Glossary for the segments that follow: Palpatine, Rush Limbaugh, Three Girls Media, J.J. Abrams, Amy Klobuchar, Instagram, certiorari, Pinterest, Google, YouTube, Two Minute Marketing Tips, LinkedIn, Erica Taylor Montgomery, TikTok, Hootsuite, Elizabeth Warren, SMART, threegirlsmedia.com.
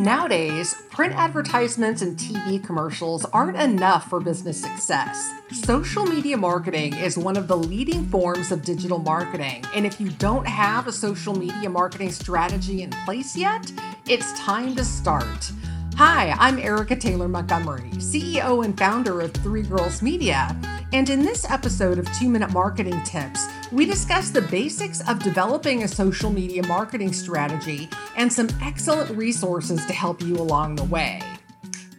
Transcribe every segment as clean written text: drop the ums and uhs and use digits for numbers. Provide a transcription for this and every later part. Nowadays, print advertisements and TV commercials aren't enough for business success. Social media marketing is one of the leading forms of digital marketing, and if you don't have a social media marketing strategy in place yet, it's time to start. Hi, I'm Erica Taylor Montgomery, CEO and founder of Three Girls Media, and in this episode of 2 Minute Marketing Tips, we discuss the basics of developing a social media marketing strategy and some excellent resources to help you along the way.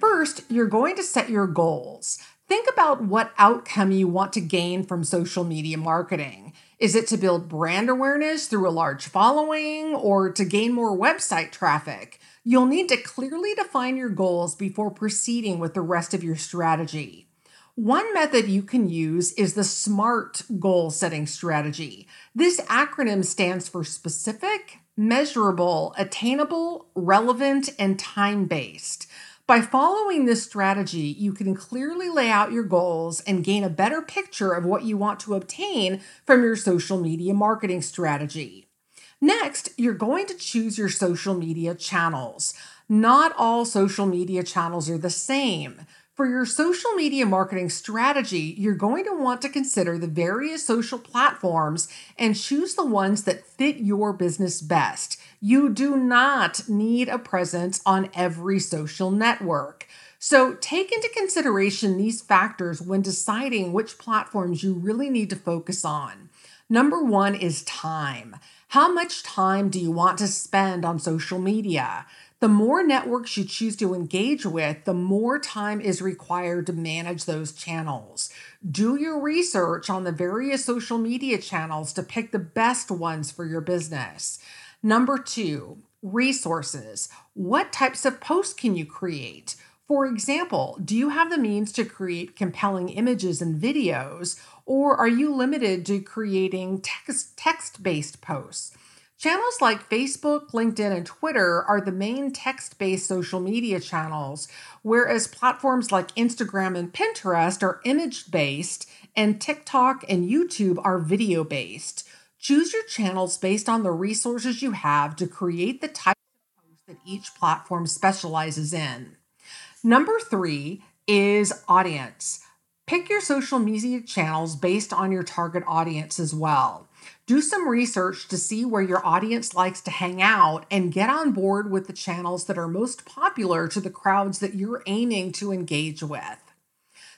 First, you're going to set your goals. Think about what outcome you want to gain from social media marketing. Is it to build brand awareness through a large following or to gain more website traffic? You'll need to clearly define your goals before proceeding with the rest of your strategy. One method you can use is the SMART goal setting strategy. This acronym stands for specific, measurable, attainable, relevant, and time-based. By following this strategy, you can clearly lay out your goals and gain a better picture of what you want to obtain from your social media marketing strategy. Next, you're going to choose your social media channels. Not all social media channels are the same. For your social media marketing strategy, you're going to want to consider the various social platforms and choose the ones that fit your business best. You do not need a presence on every social network. So take into consideration these factors when deciding which platforms you really need to focus on. Number one is time. How much time do you want to spend on social media? The more networks you choose to engage with, the more time is required to manage those channels. Do your research on the various social media channels to pick the best ones for your business. Number two, resources. What types of posts can you create? For example, do you have the means to create compelling images and videos, or are you limited to creating text-based posts? Channels like Facebook, LinkedIn, and Twitter are the main text-based social media channels, whereas platforms like Instagram and Pinterest are image-based, and TikTok and YouTube are video-based. Choose your channels based on the resources you have to create the type of posts that each platform specializes in. Number three is audience. Pick your social media channels based on your target audience as well. Do some research to see where your audience likes to hang out and get on board with the channels that are most popular to the crowds that you're aiming to engage with.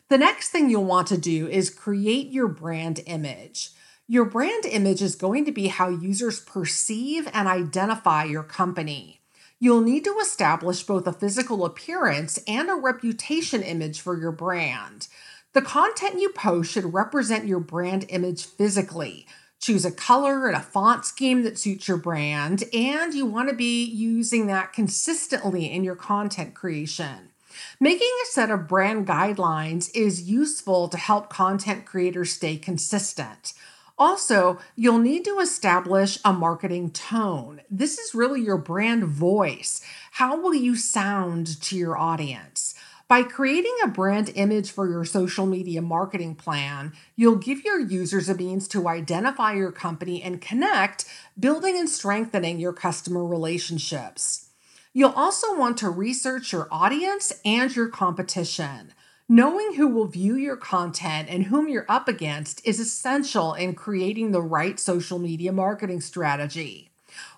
The next thing you'll want to do is create your brand image. Your brand image is going to be how users perceive and identify your company. You'll need to establish both a physical appearance and a reputation image for your brand. The content you post should represent your brand image physically. Choose a color and a font scheme that suits your brand, and you want to be using that consistently in your content creation. Making a set of brand guidelines is useful to help content creators stay consistent. Also, you'll need to establish a marketing tone. This is really your brand voice. How will you sound to your audience? By creating a brand image for your social media marketing plan, you'll give your users a means to identify your company and connect, building and strengthening your customer relationships. You'll also want to research your audience and your competition. Knowing who will view your content and whom you're up against is essential in creating the right social media marketing strategy.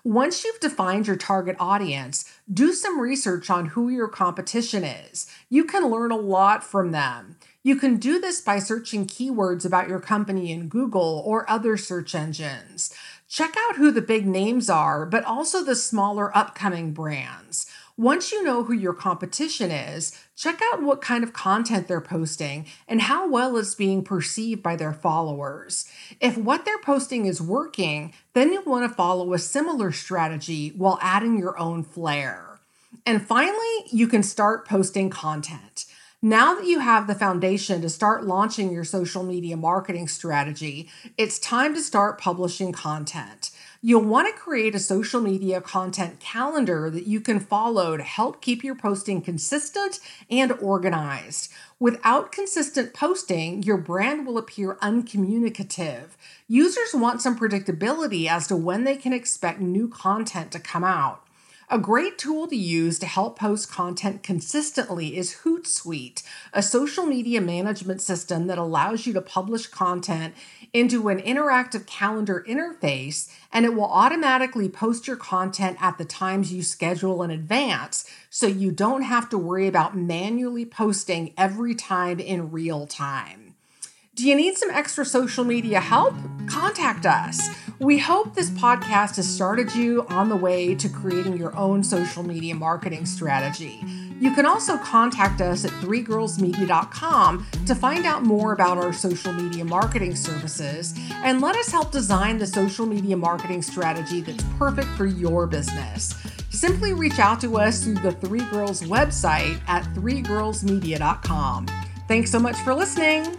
Once you've defined your target audience, do some research on who your competition is. You can learn a lot from them. You can do this by searching keywords about your company in Google or other search engines. Check out who the big names are, but also the smaller upcoming brands. Once you know who your competition is, check out what kind of content they're posting and how well it's being perceived by their followers. If what they're posting is working, then you'll want to follow a similar strategy while adding your own flair. And finally, you can start posting content. Now that you have the foundation to start launching your social media marketing strategy, it's time to start publishing content. You'll want to create a social media content calendar that you can follow to help keep your posting consistent and organized. Without consistent posting, your brand will appear uncommunicative. Users want some predictability as to when they can expect new content to come out. A great tool to use to help post content consistently is Hootsuite, a social media management system that allows you to publish content into an interactive calendar interface, and it will automatically post your content at the times you schedule in advance, so you don't have to worry about manually posting every time in real time. Do you need some extra social media help? Contact us. We hope this podcast has started you on the way to creating your own social media marketing strategy. You can also contact us at threegirlsmedia.com to find out more about our social media marketing services, and let us help design the social media marketing strategy that's perfect for your business. Simply reach out to us through the Three Girls website at threegirlsmedia.com. Thanks so much for listening.